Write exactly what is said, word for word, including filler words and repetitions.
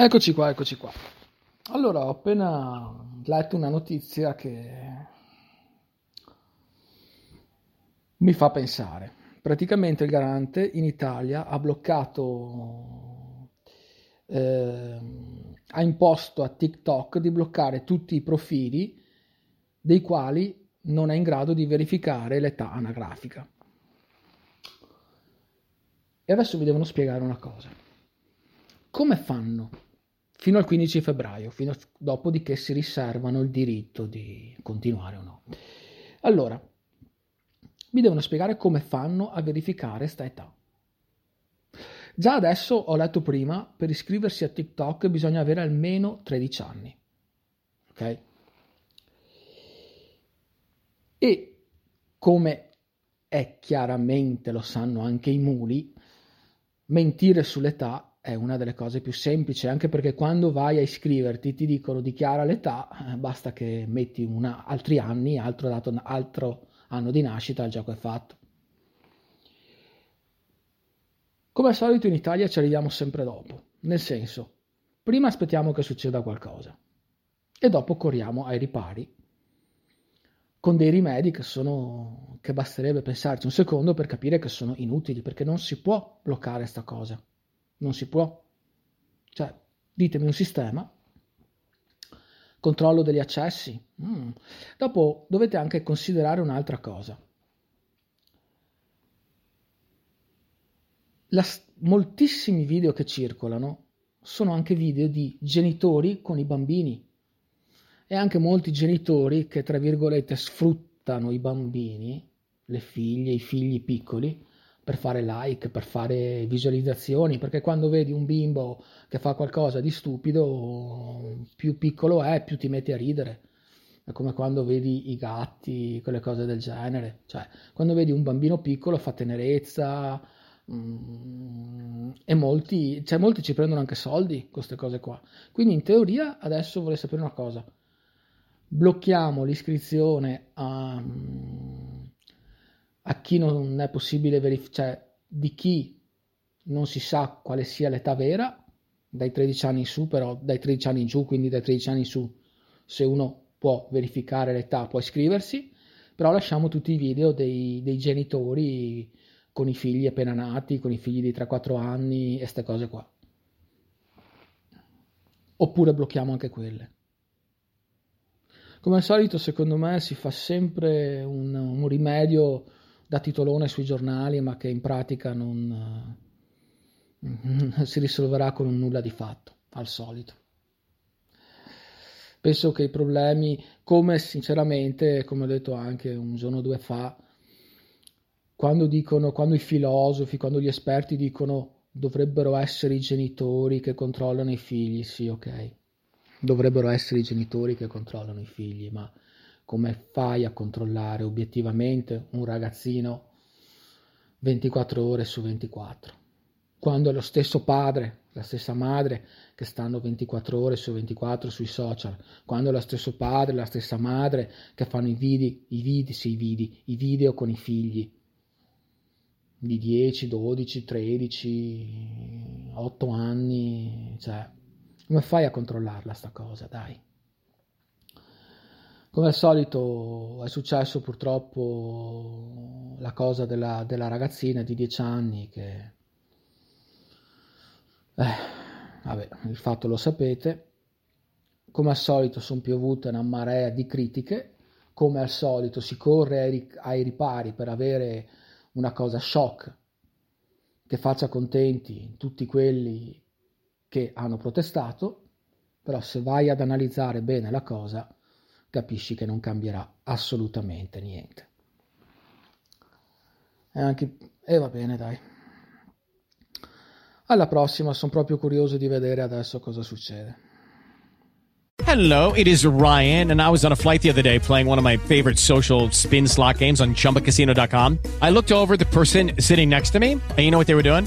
Eccoci qua, eccoci qua. Allora, ho appena letto una notizia che mi fa pensare. Praticamente il garante in Italia ha bloccato, eh, ha imposto a TikTok di bloccare tutti i profili dei quali non è in grado di verificare l'età anagrafica. E adesso vi devono spiegare una cosa. Come fanno? Fino al quindici febbraio, fino a, dopodiché si riservano il diritto di continuare o no. Allora, mi devono spiegare come fanno a verificare sta età. Già adesso, ho letto prima, per iscriversi a TikTok bisogna avere almeno tredici anni. Ok? E come è chiaramente, lo sanno anche i muli, mentire sull'età è una delle cose più semplici, anche perché quando vai a iscriverti ti dicono dichiara l'età, basta che metti una, altri anni, altro dato, altro anno di nascita, il gioco è fatto. Come al solito in Italia ci arriviamo sempre dopo, nel senso, prima aspettiamo che succeda qualcosa e dopo corriamo ai ripari con dei rimedi che sono, che basterebbe pensarci un secondo per capire che sono inutili, perché non si può bloccare sta cosa. Non si può. Cioè, ditemi un sistema, controllo degli accessi. Mm. Dopo dovete anche considerare un'altra cosa. La, moltissimi video che circolano sono anche video di genitori con i bambini e anche molti genitori che, tra virgolette, sfruttano i bambini, le figlie, i figli piccoli, per fare like, per fare visualizzazioni, perché quando vedi un bimbo che fa qualcosa di stupido, più piccolo è, più ti metti a ridere. È come quando vedi i gatti, quelle cose del genere. Cioè, quando vedi un bambino piccolo fa tenerezza, mh, e molti, cioè molti ci prendono anche soldi, queste cose qua. Quindi in teoria adesso vorrei sapere una cosa. Blocchiamo l'iscrizione a... a chi non è possibile verificare, cioè di chi non si sa quale sia l'età vera, dai tredici anni in su, però dai tredici anni in giù, quindi dai tredici anni in su, se uno può verificare l'età può iscriversi, però lasciamo tutti i video dei, dei genitori con i figli appena nati, con i figli di tre quattro anni e queste cose qua. Oppure blocchiamo anche quelle. Come al solito, secondo me, si fa sempre un, un rimedio da titolone sui giornali, ma che in pratica non uh, si risolverà con un nulla di fatto, al solito. Penso che i problemi, come sinceramente, come ho detto anche un giorno o due fa, quando dicono, quando i filosofi, quando gli esperti dicono dovrebbero essere i genitori che controllano i figli, sì, ok, dovrebbero essere i genitori che controllano i figli, ma come fai a controllare obiettivamente un ragazzino ventiquattro ore su ventiquattro? Quando è lo stesso padre, la stessa madre che stanno ventiquattro ore su ventiquattro sui social, quando è lo stesso padre, la stessa madre che fanno i video, i video, sì, i video, i video con i figli di dieci, dodici, tredici, otto anni, cioè come fai a controllarla sta cosa, dai? Come al solito è successo purtroppo la cosa della, della ragazzina di dieci anni che, eh, vabbè, il fatto lo sapete. Come al solito sono piovute una marea di critiche, come al solito si corre ai, ai ripari per avere una cosa shock che faccia contenti tutti quelli che hanno protestato, però se vai ad analizzare bene la cosa capisci che non cambierà assolutamente niente. E anche e va bene, dai. Alla prossima, sono proprio curioso di vedere adesso cosa succede. Hello, it is Ryan, and I was on a flight the other day playing one of my favorite social spin slot games on chumba casino dot com. I looked over at the person sitting next to me, and you know what they were doing?